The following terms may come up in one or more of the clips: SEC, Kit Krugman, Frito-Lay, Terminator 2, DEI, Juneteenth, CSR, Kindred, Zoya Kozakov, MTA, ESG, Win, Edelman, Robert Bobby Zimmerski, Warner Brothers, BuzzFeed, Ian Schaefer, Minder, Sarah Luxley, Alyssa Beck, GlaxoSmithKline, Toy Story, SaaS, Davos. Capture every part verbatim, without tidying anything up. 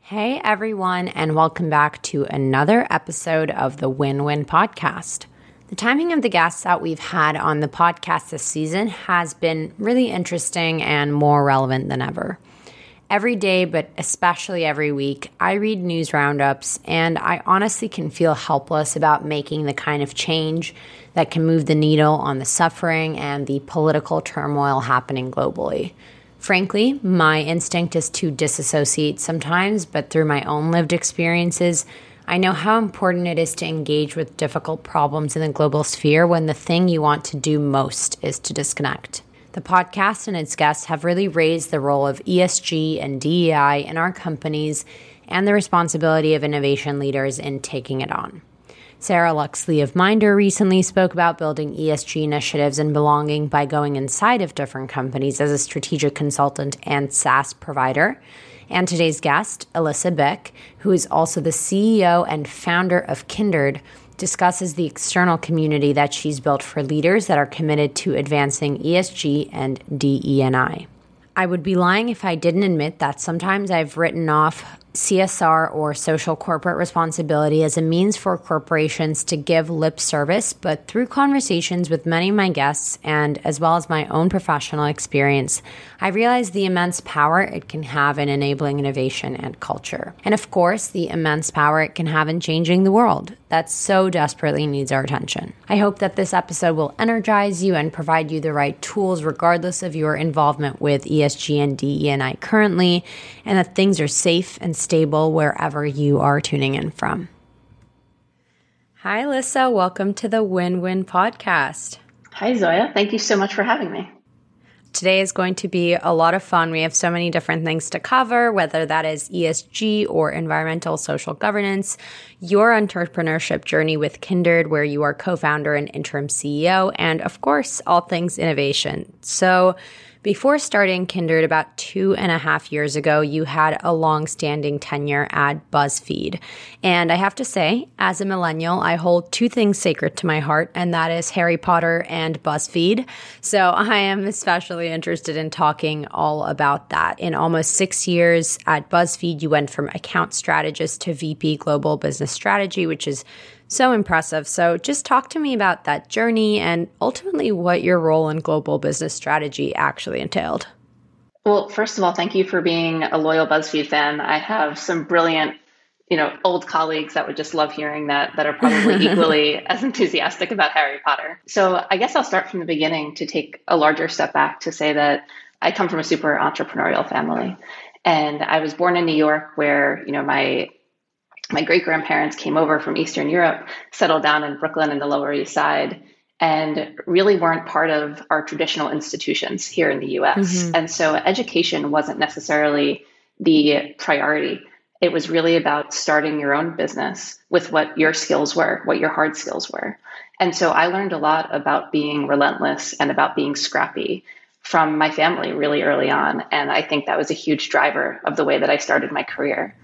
Hey everyone, and welcome back to another episode of the Win Win podcast. The timing of the guests that we've had on the podcast this season has been really interesting and more relevant than ever. Every day, but especially every week, I read news roundups, and I honestly can feel helpless about making the kind of change that can move the needle on the suffering and the political turmoil happening globally. Frankly, my instinct is to disassociate sometimes, but through my own lived experiences, I know how important it is to engage with difficult problems in the global sphere when the thing you want to do most is to disconnect. The podcast and its guests have really raised the role of E S G and D E I in our companies and the responsibility of innovation leaders in taking it on. Sarah Luxley of Minder recently spoke about building E S G initiatives and belonging by going inside of different companies as a strategic consultant and SaaS provider. And today's guest, Alyssa Beck, who is also the C E O and founder of Kindred, discusses the external community that she's built for leaders that are committed to advancing E S G and D E I. I would be lying if I didn't admit that sometimes I've written off C S R or social corporate responsibility as a means for corporations to give lip service, but through conversations with many of my guests and as well as my own professional experience, I realized the immense power it can have in enabling innovation and culture. And of course, the immense power it can have in changing the world that so desperately needs our attention. I hope that this episode will energize you and provide you the right tools regardless of your involvement with E S G and D E I currently, and that things are safe and stable wherever you are tuning in from. Hi, Alyssa. Welcome to the Win Win podcast. Hi, Zoya. Thank you so much for having me. Today is going to be a lot of fun. We have so many different things to cover, whether that is E S G or environmental social governance, your entrepreneurship journey with Kindred, where you are co-founder and interim C E O, and of course, all things innovation. So before starting Kindred about two and a half years ago, you had a long-standing tenure at BuzzFeed. And I have to say, as a millennial, I hold two things sacred to my heart, and that is Harry Potter and BuzzFeed. So I am especially interested in talking all about that. In almost six years at BuzzFeed, you went from account strategist to V P Global Business Strategy, which is so impressive. So just talk to me about that journey and ultimately what your role in global business strategy actually entailed. Well, first of all, thank you for being a loyal BuzzFeed fan. I have some brilliant, you know, old colleagues that would just love hearing that, that are probably equally as enthusiastic about Harry Potter. So I guess I'll start from the beginning to take a larger step back to say that I come from a super entrepreneurial family. And I was born in New York where, you know, my My great-grandparents came over from Eastern Europe, settled down in Brooklyn and the Lower East Side, and really weren't part of our traditional institutions here in the U S. Mm-hmm. And so education wasn't necessarily the priority. It was really about starting your own business with what your skills were, what your hard skills were. And so I learned a lot about being relentless and about being scrappy from my family really early on. And I think that was a huge driver of the way that I started my career.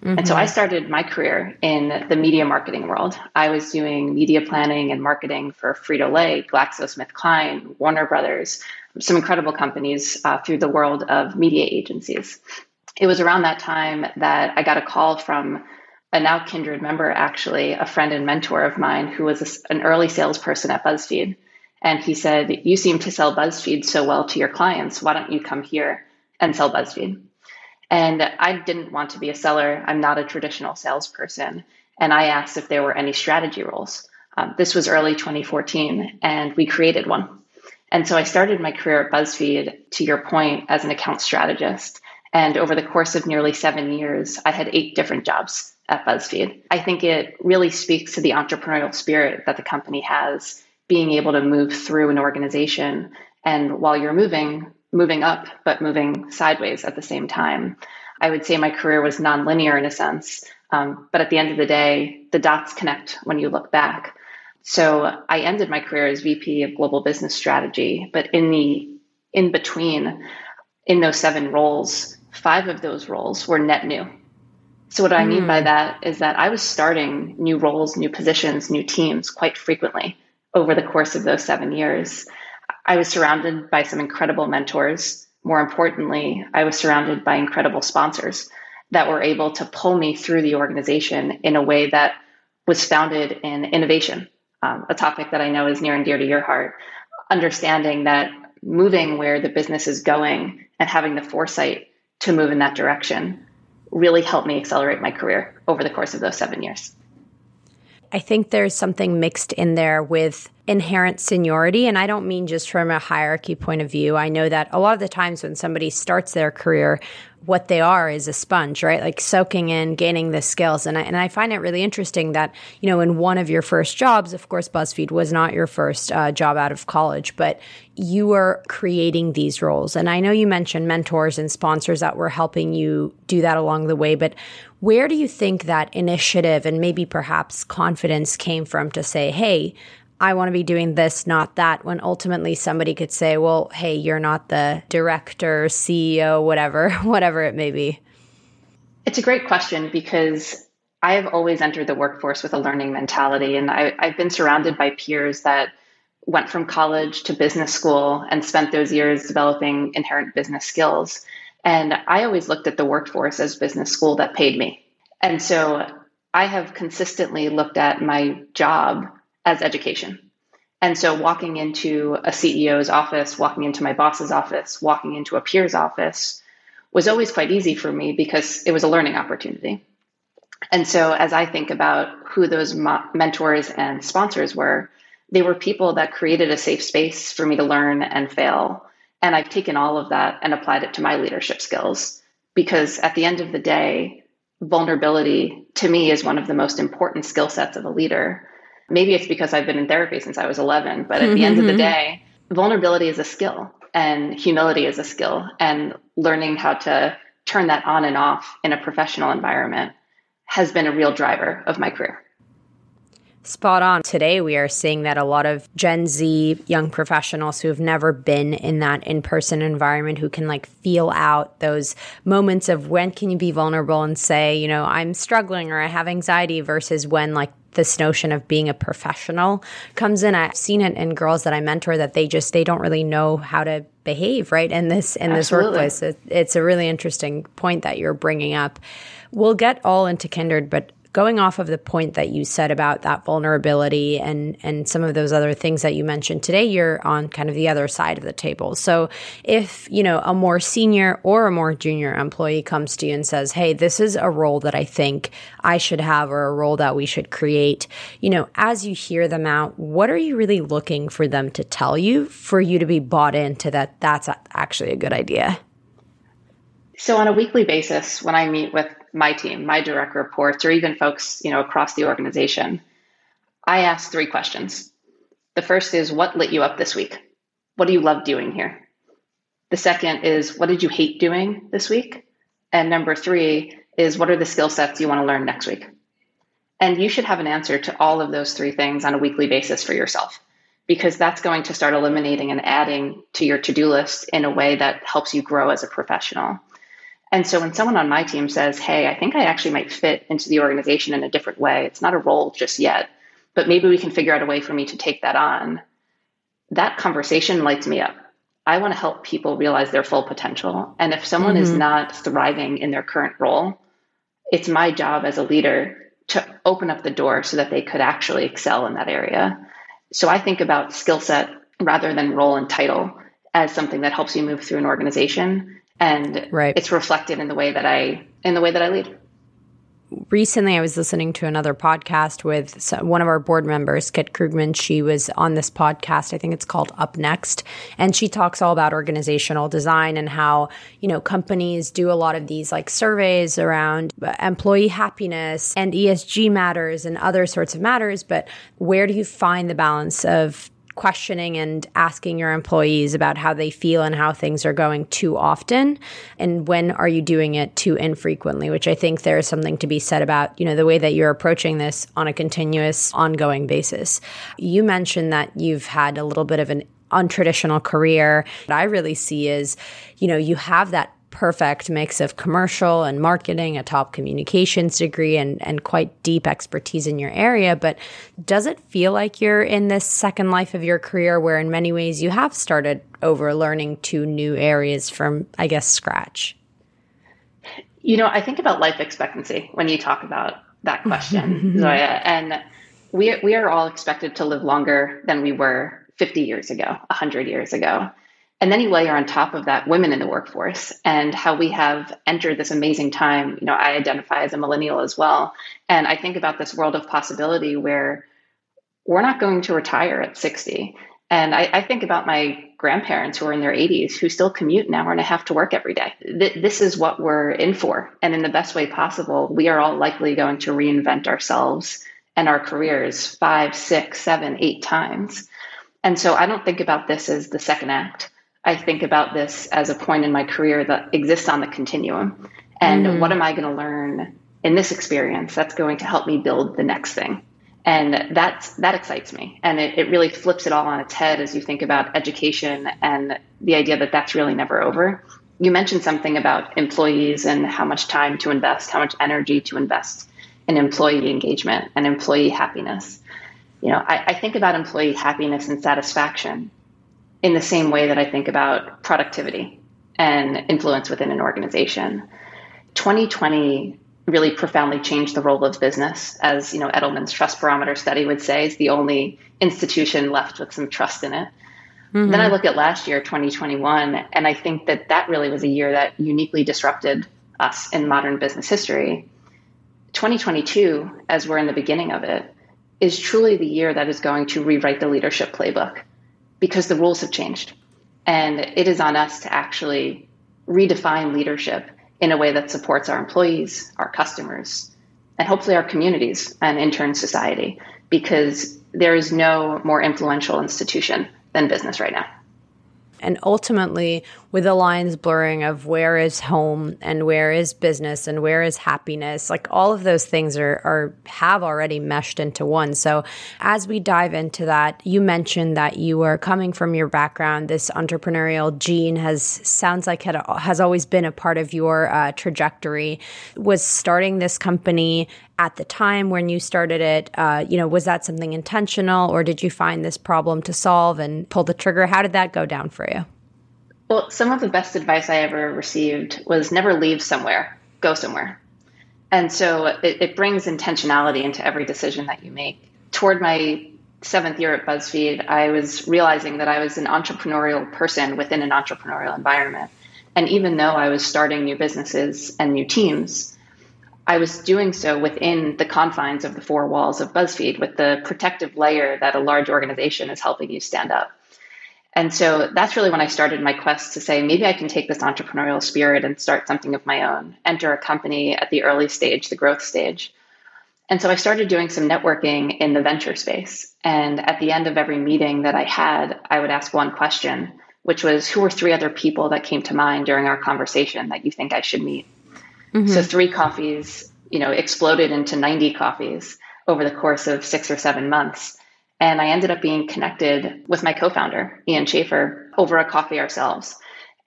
Mm-hmm. And so I started my career in the media marketing world. I was doing media planning and marketing for Frito-Lay, GlaxoSmithKline, Warner Brothers, some incredible companies uh, through the world of media agencies. It was around that time that I got a call from a now Kindred member, actually, a friend and mentor of mine who was a, an early salesperson at BuzzFeed. And he said, "You seem to sell BuzzFeed so well to your clients. Why don't you come here and sell BuzzFeed?" And I didn't want to be a seller. I'm not a traditional salesperson. And I asked if there were any strategy roles. Um, this was early twenty fourteen, and we created one. And so I started my career at BuzzFeed, to your point, as an account strategist. And over the course of nearly seven years, I had eight different jobs at BuzzFeed. I think it really speaks to the entrepreneurial spirit that the company has, being able to move through an organization. And while you're moving, moving up, but moving sideways at the same time. I would say my career was nonlinear in a sense. Um, but at the end of the day, the dots connect when you look back. So I ended my career as V P of Global Business Strategy, but in the in between, in those seven roles, five of those roles were net new. So what I mean by that is that I was starting new roles, new positions, new teams quite frequently over the course of those seven years. I was surrounded by some incredible mentors. More importantly, I was surrounded by incredible sponsors that were able to pull me through the organization in a way that was founded in innovation, um, a topic that I know is near and dear to your heart, understanding that moving where the business is going and having the foresight to move in that direction really helped me accelerate my career over the course of those seven years. I think there's something mixed in there with inherent seniority. And I don't mean just from a hierarchy point of view. I know that a lot of the times when somebody starts their career, what they are is a sponge, right? Like soaking in, gaining the skills. And I, and I find it really interesting that, you know, in one of your first jobs, of course, BuzzFeed was not your first uh, job out of college, but you were creating these roles. And I know you mentioned mentors and sponsors that were helping you do that along the way, but where do you think that initiative and maybe perhaps confidence came from to say, hey, I want to be doing this, not that, when ultimately somebody could say, well, hey, you're not the director, C E O, whatever, whatever it may be? It's a great question because I have always entered the workforce with a learning mentality. And I, I've been surrounded by peers that went from college to business school and spent those years developing inherent business skills. And I always looked at the workforce as business school that paid me. And so I have consistently looked at my job as education. And so walking into a C E O's office, walking into my boss's office, walking into a peer's office was always quite easy for me because it was a learning opportunity. And so as I think about who those mo- mentors and sponsors were, they were people that created a safe space for me to learn and fail. And I've taken all of that and applied it to my leadership skills, because at the end of the day, vulnerability to me is one of the most important skill sets of a leader. Maybe it's because I've been in therapy since I was eleven, but at mm-hmm. the end of the day, vulnerability is a skill and humility is a skill, and learning how to turn that on and off in a professional environment has been a real driver of my career. Spot on. Today, we are seeing that a lot of Gen Z young professionals who have never been in that in-person environment, who can like feel out those moments of when can you be vulnerable and say, you know, I'm struggling or I have anxiety, versus when like this notion of being a professional comes in. I've seen it in girls that I mentor that they just, they don't really know how to behave, right? In this, in this workplace. It, it's a really interesting point that you're bringing up. We'll get all into Kindred, but going off of the point that you said about that vulnerability and, and some of those other things that you mentioned today, you're on kind of the other side of the table. So if, you know, a more senior or a more junior employee comes to you and says, hey, this is a role that I think I should have, or a role that we should create, you know, as you hear them out, what are you really looking for them to tell you for you to be bought into that that's actually a good idea? So on a weekly basis, when I meet with my team, my direct reports, or even folks, you know, across the organization, I ask three questions. The first is, what lit you up this week? What do you love doing here? The second is, what did you hate doing this week? And number three is, what are the skill sets you want to learn next week? And you should have an answer to all of those three things on a weekly basis for yourself, because that's going to start eliminating and adding to your to-do list in a way that helps you grow as a professional. And so when someone on my team says, hey, I think I actually might fit into the organization in a different way, it's not a role just yet, but maybe we can figure out a way for me to take that on, that conversation lights me up. I want to help people realize their full potential. And if someone mm-hmm. is not thriving in their current role, it's my job as a leader to open up the door so that they could actually excel in that area. So I think about skill set rather than role and title as something that helps you move through an organization. And right. it's reflected in the way that I in the way that I lead. Recently, I was listening to another podcast with one of our board members, Kit Krugman. She was on this podcast. I think it's called Up Next. And she talks all about organizational design and how, you know, companies do a lot of these like surveys around employee happiness and E S G matters and other sorts of matters. But where do you find the balance of questioning and asking your employees about how they feel and how things are going too often, and when are you doing it too infrequently, which I think there is something to be said about, you know, the way that you're approaching this on a continuous, ongoing basis. You mentioned that you've had a little bit of an untraditional career. What I really see is, you know, you have that perfect mix of commercial and marketing, a top communications degree, and and quite deep expertise in your area. But does it feel like you're in this second life of your career where in many ways you have started over learning two new areas from, I guess, scratch? You know, I think about life expectancy when you talk about that question, Zoya, and we, we are all expected to live longer than we were fifty years ago, one hundred years ago. And then you layer on top of that women in the workforce and how we have entered this amazing time. You know, I identify as a millennial as well. And I think about this world of possibility where we're not going to retire at sixty. And I, I think about my grandparents who are in their eighties who still commute an hour and a half to work every day. Th- this is what we're in for. And in the best way possible, we are all likely going to reinvent ourselves and our careers five, six, seven, eight times. And so I don't think about this as the second act. I think about this as a point in my career that exists on the continuum. And mm. what am I going to learn in this experience that's going to help me build the next thing? And that's, that excites me. And it, it really flips it all on its head as you think about education and the idea that that's really never over. You mentioned something about employees and how much time to invest, how much energy to invest in employee engagement and employee happiness. You know, I, I think about employee happiness and satisfaction in the same way that I think about productivity and influence within an organization. twenty twenty really profoundly changed the role of business. As you know, Edelman's Trust Barometer study would say, it's the only institution left with some trust in it. Mm-hmm. Then I look at last year, twenty twenty-one, and I think that that really was a year that uniquely disrupted us in modern business history. twenty twenty-two, as we're in the beginning of it, is truly the year that is going to rewrite the leadership playbook, because the rules have changed. And it is on us to actually redefine leadership in a way that supports our employees, our customers, and hopefully our communities and in turn society, because there is no more influential institution than business right now. And ultimately, with the lines blurring of where is home and where is business and where is happiness, like all of those things are, are have already meshed into one. So as we dive into that, you mentioned that you were coming from your background. This entrepreneurial gene has sounds like had, has always been a part of your uh, trajectory. Was starting this company at the time when you started it, uh, you know, was that something intentional, or did you find this problem to solve and pull the trigger? How did that go down for you? Well, some of the best advice I ever received was never leave somewhere, go somewhere. And so it, it brings intentionality into every decision that you make. Toward my seventh year at BuzzFeed, I was realizing that I was an entrepreneurial person within an entrepreneurial environment. And even though I was starting new businesses and new teams, I was doing so within the confines of the four walls of BuzzFeed with the protective layer that a large organization is helping you stand up. And so that's really when I started my quest to say, maybe I can take this entrepreneurial spirit and start something of my own, enter a company at the early stage, the growth stage. And so I started doing some networking in the venture space. And at the end of every meeting that I had, I would ask one question, which was, who are three other people that came to mind during our conversation that you think I should meet? Mm-hmm. So three coffees, you know, exploded into ninety coffees over the course of six or seven months. And I ended up being connected with my co-founder, Ian Schaefer, over a coffee ourselves.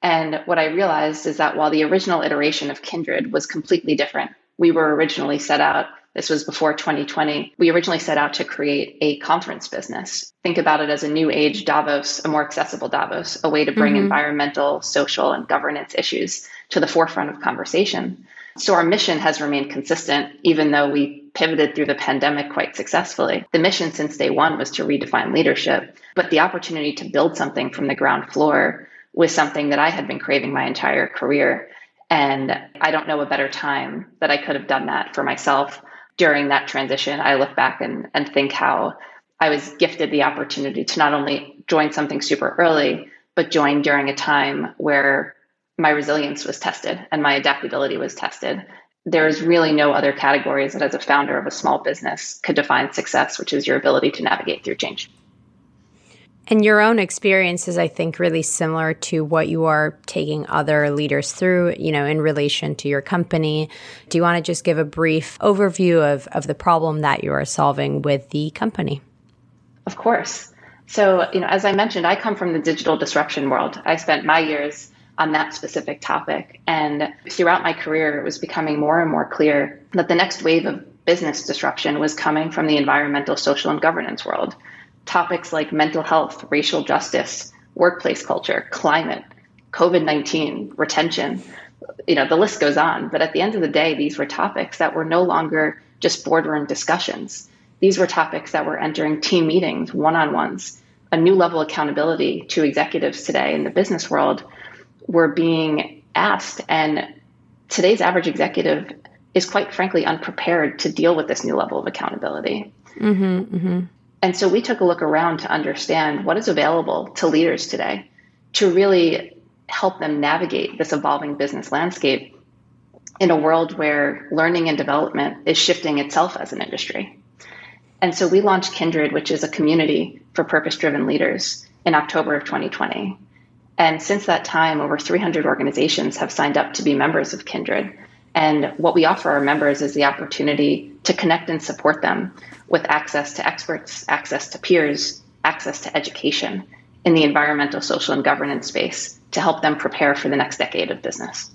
And what I realized is that while the original iteration of Kindred was completely different, we were originally set out, this was before twenty twenty, we originally set out to create a conference business. Think about it as a new age Davos, a more accessible Davos, a way to bring mm-hmm. environmental, social, and governance issues to the forefront of conversation. So our mission has remained consistent, even though we pivoted through the pandemic quite successfully. The mission since day one was to redefine leadership, but the opportunity to build something from the ground floor was something that I had been craving my entire career. And I don't know a better time that I could have done that for myself. During that transition, I look back and, and think how I was gifted the opportunity to not only join something super early, but join during a time where my resilience was tested and my adaptability was tested. There is really no other categories that as a founder of a small business could define success, which is your ability to navigate through change. And your own experience is, I think, really similar to what you are taking other leaders through, you know, in relation to your company. Do you want to just give a brief overview of, of the problem that you are solving with the company? Of course. So, you know, as I mentioned, I come from the digital disruption world. I spent my years on that specific topic. And throughout my career, it was becoming more and more clear that the next wave of business disruption was coming from the environmental, social, and governance world. Topics like mental health, racial justice, workplace culture, climate, COVID nineteen, retention, you know, the list goes on. But at the end of the day, these were topics that were no longer just boardroom discussions. These were topics that were entering team meetings, one-on-ones. A new level of accountability to executives today in the business world were being asked. And today's average executive is quite frankly unprepared to deal with this new level of accountability. Mm-hmm, mm-hmm. And so we took a look around to understand what is available to leaders today to really help them navigate this evolving business landscape in a world where learning and development is shifting itself as an industry. And so we launched Kindred, which is a community for purpose-driven leaders, in October of twenty twenty. And since that time, over three hundred organizations have signed up to be members of Kindred. And what we offer our members is the opportunity to connect and support them with access to experts, access to peers, access to education in the environmental, social, and governance space to help them prepare for the next decade of business.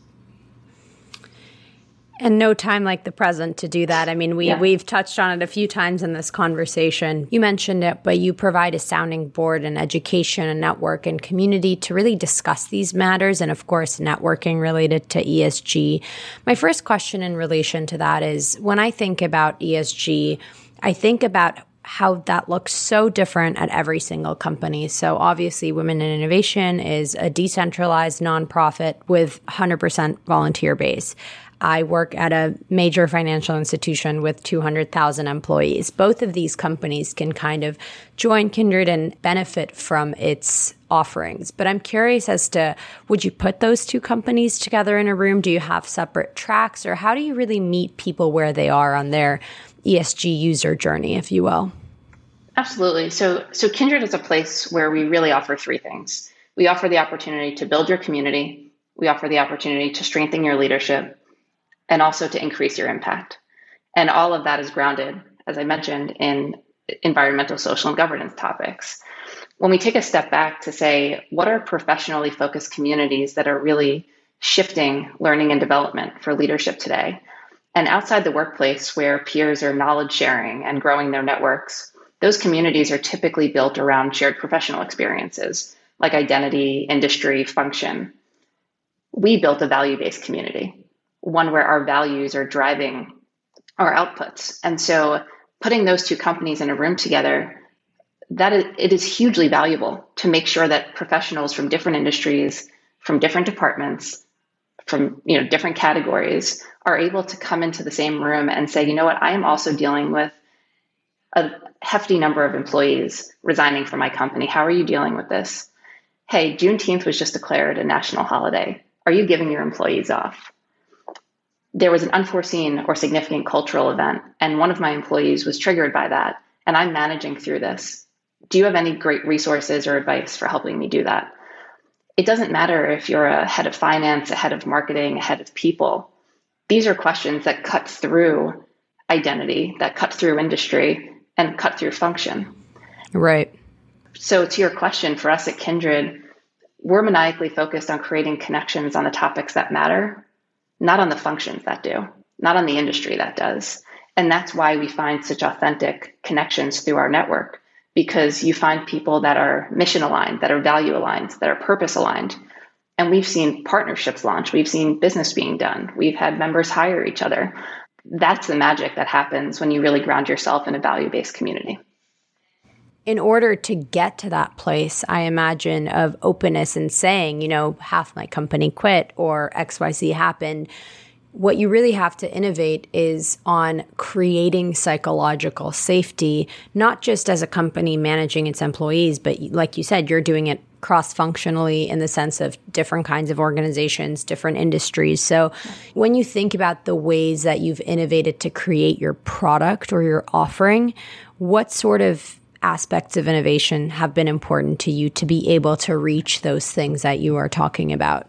And no time like the present to do that. I mean, we, yeah. we've touched on it a few times in this conversation. You mentioned it, but you provide a sounding board and education and network and community to really discuss these matters and, of course, networking related to E S G. My first question in relation to that is, when I think about E S G, I think about how that looks so different at every single company. So obviously, Women in Innovation is a decentralized nonprofit with one hundred percent volunteer base. I work at a major financial institution with two hundred thousand employees. Both of these companies can kind of join Kindred and benefit from its offerings. But I'm curious as to, would you put those two companies together in a room? Do you have separate tracks? Or how do you really meet people where they are on their E S G user journey, if you will? Absolutely. So, so Kindred is a place where we really offer three things. We offer the opportunity to build your community. We offer the opportunity to strengthen your leadership, and also to increase your impact. And all of that is grounded, as I mentioned, in environmental, social, and governance topics. When we take a step back to say, what are professionally focused communities that are really shifting learning and development for leadership today? And outside the workplace, where peers are knowledge sharing and growing their networks, those communities are typically built around shared professional experiences like identity, industry, function. We built a value-based community, one where our values are driving our outputs. And so putting those two companies in a room together, that is, it is hugely valuable to make sure that professionals from different industries, from different departments, from, you know, different categories are able to come into the same room and say, you know what, I am also dealing with a hefty number of employees resigning from my company. How are you dealing with this? Hey, Juneteenth was just declared a national holiday. Are you giving your employees off? There was an unforeseen or significant cultural event, and one of my employees was triggered by that, and I'm managing through this. Do you have any great resources or advice for helping me do that? It doesn't matter if you're a head of finance, a head of marketing, a head of people. These are questions that cut through identity, that cut through industry, and cut through function. Right. So to your question, for us at Kindred, we're maniacally focused on creating connections on the topics that matter, not on the functions that do, not on the industry that does. And that's why we find such authentic connections through our network, because you find people that are mission aligned, that are value aligned, that are purpose aligned. And we've seen partnerships launch. We've seen business being done. We've had members hire each other. That's the magic that happens when you really ground yourself in a value-based community. In order to get to that place, I imagine, of openness and saying, you know, half my company quit or X Y Z happened, what you really have to innovate is on creating psychological safety, not just as a company managing its employees, but like you said, you're doing it cross-functionally in the sense of different kinds of organizations, different industries. So when you think about the ways that you've innovated to create your product or your offering, what sort of aspects of innovation have been important to you to be able to reach those things that you are talking about?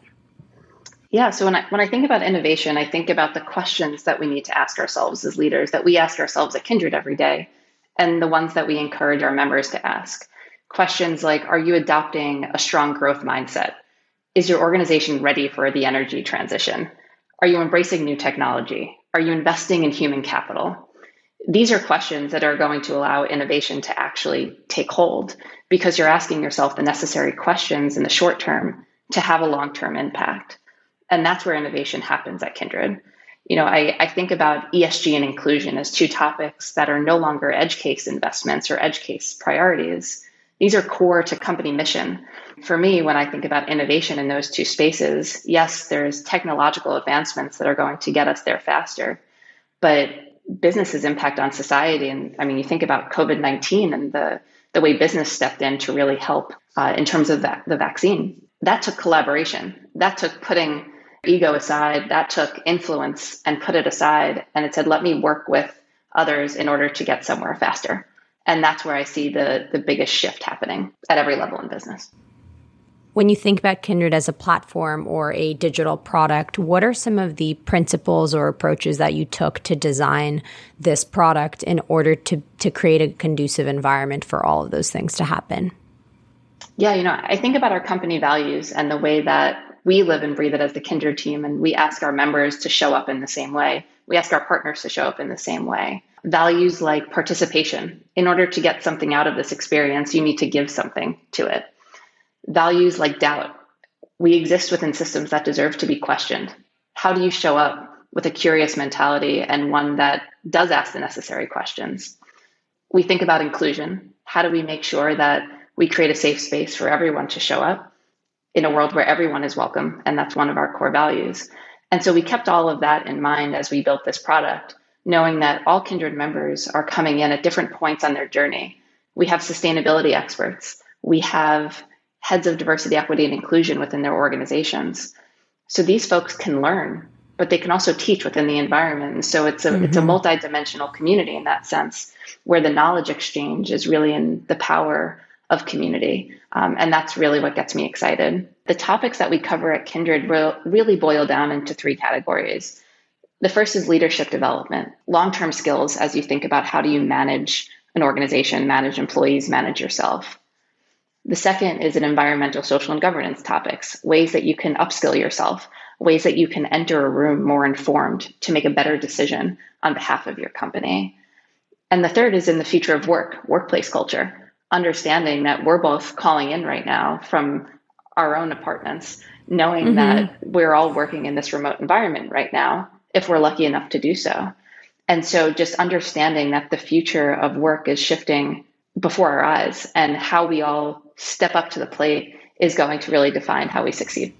Yeah. So when I, when I think about innovation, I think about the questions that we need to ask ourselves as leaders, that we ask ourselves at Kindred every day, and the ones that we encourage our members to ask. Questions like, are you adopting a strong growth mindset? Is your organization ready for the energy transition? Are you embracing new technology? Are you investing in human capital? These are questions that are going to allow innovation to actually take hold, because you're asking yourself the necessary questions in the short term to have a long-term impact. And that's where innovation happens at Kindred. You know, I, I think about E S G and inclusion as two topics that are no longer edge case investments or edge case priorities. These are core to company mission. For me, when I think about innovation in those two spaces, yes, there's technological advancements that are going to get us there faster, but business's impact on society. And I mean, you think about COVID nineteen and the, the way business stepped in to really help uh, in terms of the, the vaccine. That took collaboration. That took putting ego aside. That took influence and put it aside. And it said, let me work with others in order to get somewhere faster. And that's where I see the the biggest shift happening at every level in business. When you think about Kindred as a platform or a digital product, what are some of the principles or approaches that you took to design this product in order to, to create a conducive environment for all of those things to happen? Yeah, you know, I think about our company values and the way that we live and breathe it as the Kindred team, and we ask our members to show up in the same way. We ask our partners to show up in the same way. Values like participation. In order to get something out of this experience, you need to give something to it. Values like doubt. We exist within systems that deserve to be questioned. How do you show up with a curious mentality and one that does ask the necessary questions? We think about inclusion. How do we make sure that we create a safe space for everyone to show up in a world where everyone is welcome? And that's one of our core values. And so we kept all of that in mind as we built this product, knowing that all Kindred members are coming in at different points on their journey. We have sustainability experts. We have heads of diversity, equity, and inclusion within their organizations. So these folks can learn, but they can also teach within the environment. And so it's a, mm-hmm. it's a multidimensional community in that sense, where the knowledge exchange is really in the power of community. Um, and that's really what gets me excited. The topics that we cover at Kindred re- really boil down into three categories. The first is leadership development, long-term skills as you think about how do you manage an organization, manage employees, manage yourself. The second is an environmental, social, and governance topics, ways that you can upskill yourself, ways that you can enter a room more informed to make a better decision on behalf of your company. And the third is in the future of work, workplace culture, understanding that we're both calling in right now from our own apartments, knowing mm-hmm. that we're all working in this remote environment right now, if we're lucky enough to do so. And so just understanding that the future of work is shifting before our eyes, and how we all step up to the plate is going to really define how we succeed.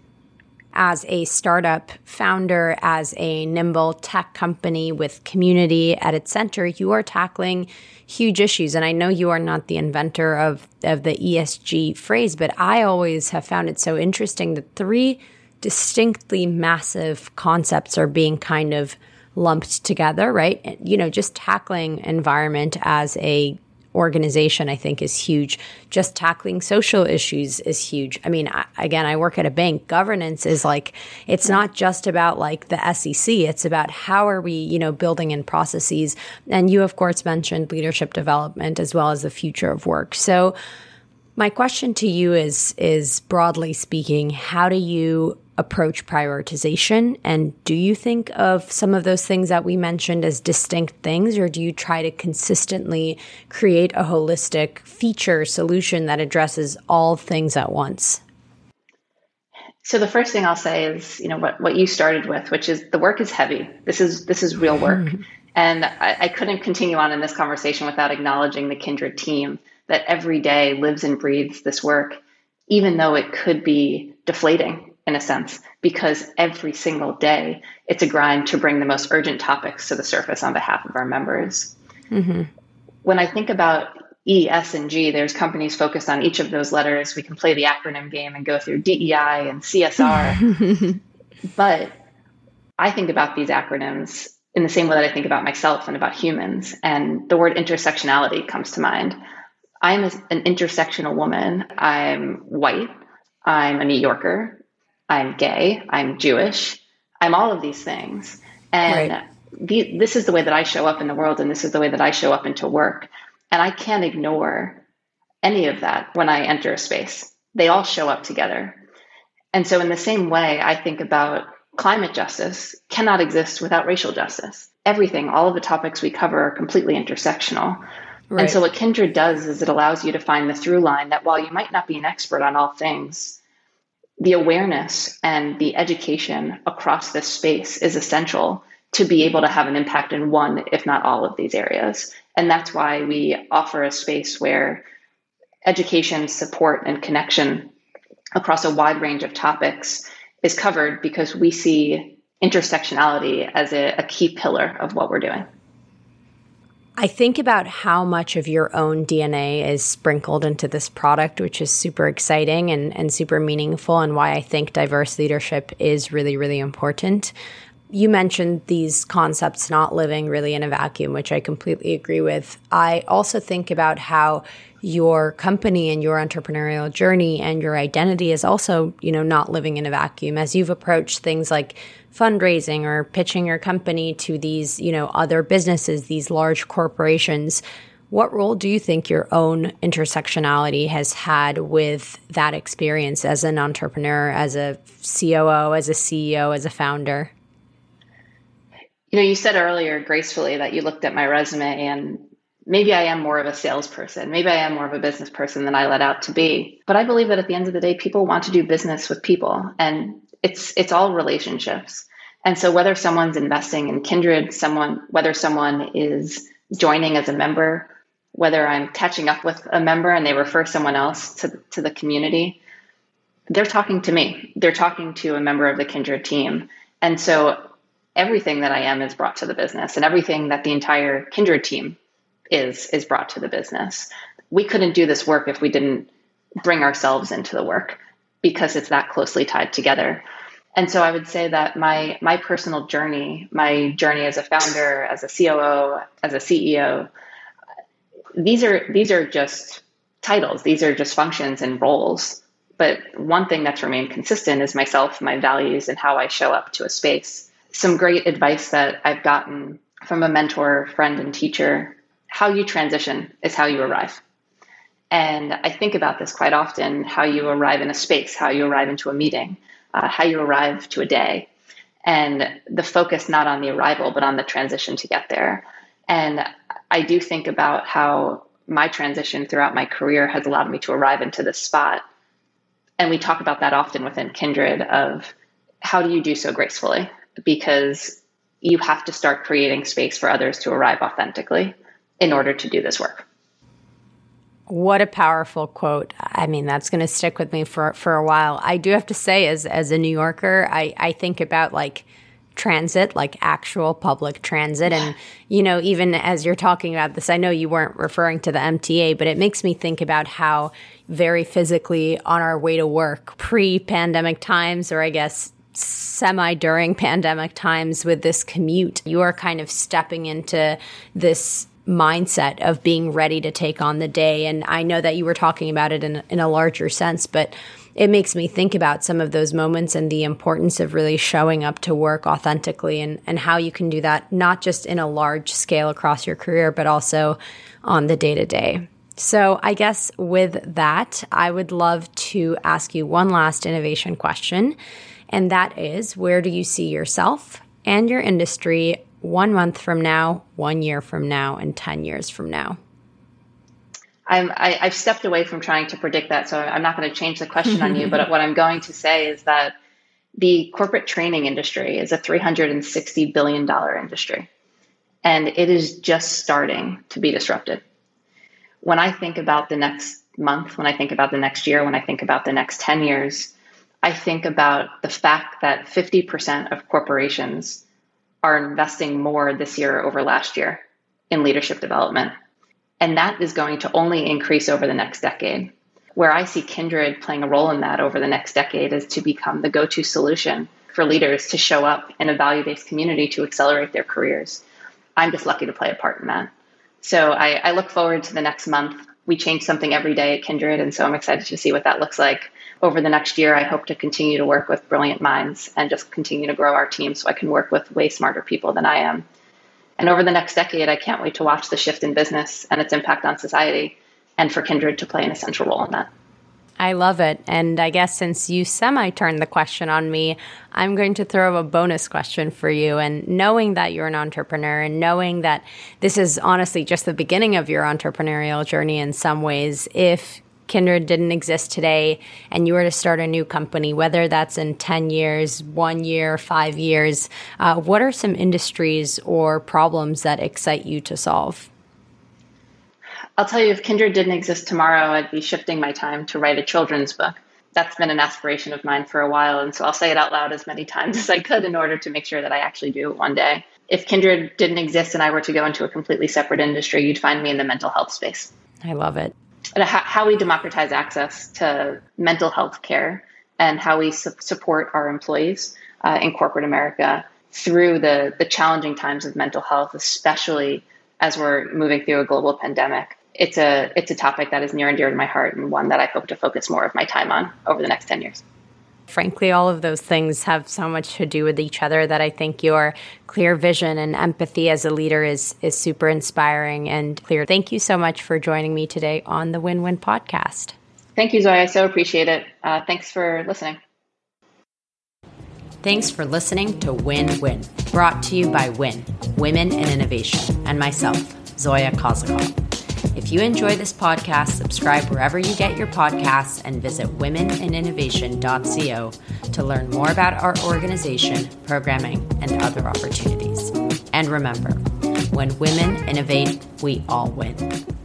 As a startup founder, as a nimble tech company with community at its center, you are tackling huge issues. And I know you are not the inventor of, of the E S G phrase, but I always have found it so interesting that three distinctly massive concepts are being kind of lumped together, right? You know, just tackling environment as a organization, I think, is huge. Just tackling social issues is huge. I mean, I, again, I work at a bank. Governance is like, it's not just about like the S E C. It's about how are we, you know, building in processes. And you, of course, mentioned leadership development as well as the future of work. So my question to you is, is broadly speaking, how do you approach prioritization? And do you think of some of those things that we mentioned as distinct things, or do you try to consistently create a holistic feature solution that addresses all things at once? So the first thing I'll say is, you know, what, what you started with, which is the work is heavy. This is, this is real work. And I, I couldn't continue on in this conversation without acknowledging the Kindred team that every day lives and breathes this work, even though it could be deflating in a sense, because every single day it's a grind to bring the most urgent topics to the surface on behalf of our members. Mm-hmm. When I think about E, S, and G, there's companies focused on each of those letters. We can play the acronym game and go through D E I and C S R. But I think about these acronyms in the same way that I think about myself and about humans. And the word intersectionality comes to mind. I'm a, an intersectional woman. I'm white. I'm a New Yorker. I'm gay. I'm Jewish. I'm all of these things. And right. the, this is the way that I show up in the world. And this is the way that I show up into work. And I can't ignore any of that when I enter a space. They all show up together. And so in the same way, I think about climate justice cannot exist without racial justice. Everything, all of the topics we cover are completely intersectional. Right. And so what Kindred does is it allows you to find the through line that while you might not be an expert on all things, the awareness and the education across this space is essential to be able to have an impact in one, if not all of these areas. And that's why we offer a space where education, support, and connection across a wide range of topics is covered, because we see intersectionality as a, a key pillar of what we're doing. I think about how much of your own D N A is sprinkled into this product, which is super exciting and, and super meaningful, and why I think diverse leadership is really, really important. You mentioned these concepts not living really in a vacuum, which I completely agree with. I also think about how your company and your entrepreneurial journey and your identity is also, you know, not living in a vacuum. As you've approached things like fundraising or pitching your company to these, you know, other businesses, these large corporations, what role do you think your own intersectionality has had with that experience as an entrepreneur, as a C O O, as a C E O, as a founder? You know, you said earlier gracefully that you looked at my resume, and maybe I am more of a salesperson. Maybe I am more of a business person than I let out to be. But I believe that at the end of the day, people want to do business with people, and it's it's all relationships. And so whether someone's investing in Kindred, someone whether someone is joining as a member, whether I'm catching up with a member and they refer someone else to, to the community, they're talking to me. They're talking to a member of the Kindred team. And so everything that I am is brought to the business, and everything that the entire Kindred team is, is brought to the business. We couldn't do this work if we didn't bring ourselves into the work, because it's that closely tied together. And so I would say that my, my personal journey, my journey as a founder, as a C O O, as a C E O, these are, these are just titles. These are just functions and roles. But one thing that's remained consistent is myself, my values, and how I show up to a space. Some great advice that I've gotten from a mentor, friend, and teacher: how you transition is how you arrive. And I think about this quite often, how you arrive in a space, how you arrive into a meeting, uh, how you arrive to a day, and the focus not on the arrival, but on the transition to get there. And I do think about how my transition throughout my career has allowed me to arrive into this spot. And we talk about that often within Kindred of how do you do so gracefully? Because you have to start creating space for others to arrive authentically in order to do this work. What a powerful quote. I mean, that's going to stick with me for, for a while. I do have to say, as as a New Yorker, I, I think about like transit, like actual public transit. And, you know, even as you're talking about this, I know you weren't referring to the M T A, but it makes me think about how very physically on our way to work pre-pandemic times, or I guess semi during pandemic times with this commute, you are kind of stepping into this mindset of being ready to take on the day. And I know that you were talking about it in, in a larger sense, but it makes me think about some of those moments and the importance of really showing up to work authentically, and, and how you can do that, not just in a large scale across your career, but also on the day to day. So I guess with that, I would love to ask you one last innovation question. And that is, where do you see yourself and your industry one month from now, one year from now, and ten years from now? I'm, I, I've stepped away from trying to predict that, so I'm not going to change the question on you. But what I'm going to say is that the corporate training industry is a three hundred sixty billion dollars industry, and it is just starting to be disrupted. When I think about the next month, when I think about the next year, when I think about the next ten years, I think about the fact that fifty percent of corporations are investing more this year over last year in leadership development. And that is going to only increase over the next decade. Where I see Kindred playing a role in that over the next decade is to become the go-to solution for leaders to show up in a value-based community to accelerate their careers. I'm just lucky to play a part in that. So I, I look forward to the next month, we change something every day at Kindred. And so I'm excited to see what that looks like over the next year. I hope to continue to work with brilliant minds and just continue to grow our team so I can work with way smarter people than I am. And over the next decade, I can't wait to watch the shift in business and its impact on society, and for Kindred to play an essential role in that. I love it. And I guess since you semi-turned the question on me, I'm going to throw a bonus question for you. And knowing that you're an entrepreneur and knowing that this is honestly just the beginning of your entrepreneurial journey in some ways, if Kindred didn't exist today and you were to start a new company, whether that's in ten years, one year, five years, uh, what are some industries or problems that excite you to solve? I'll tell you, if Kindred didn't exist tomorrow, I'd be shifting my time to write a children's book. That's been an aspiration of mine for a while, and so I'll say it out loud as many times as I could in order to make sure that I actually do it one day. If Kindred didn't exist and I were to go into a completely separate industry, you'd find me in the mental health space. I love it. And how we democratize access to mental health care and how we su- support our employees uh, in corporate America through the, the challenging times of mental health, especially as we're moving through a global pandemic. It's a it's a topic that is near and dear to my heart, and one that I hope to focus more of my time on over the next ten years. Frankly, all of those things have so much to do with each other that I think your clear vision and empathy as a leader is is super inspiring and clear. Thank you so much for joining me today on the Win-Win Podcast. Thank you, Zoya. I so appreciate it. Uh, thanks for listening. Thanks for listening to Win-Win, brought to you by Win, Women in Innovation, and myself, Zoya Kozakov. If you enjoy this podcast, subscribe wherever you get your podcasts and visit women in innovation dot co to learn more about our organization, programming, and other opportunities. And remember, when women innovate, we all win.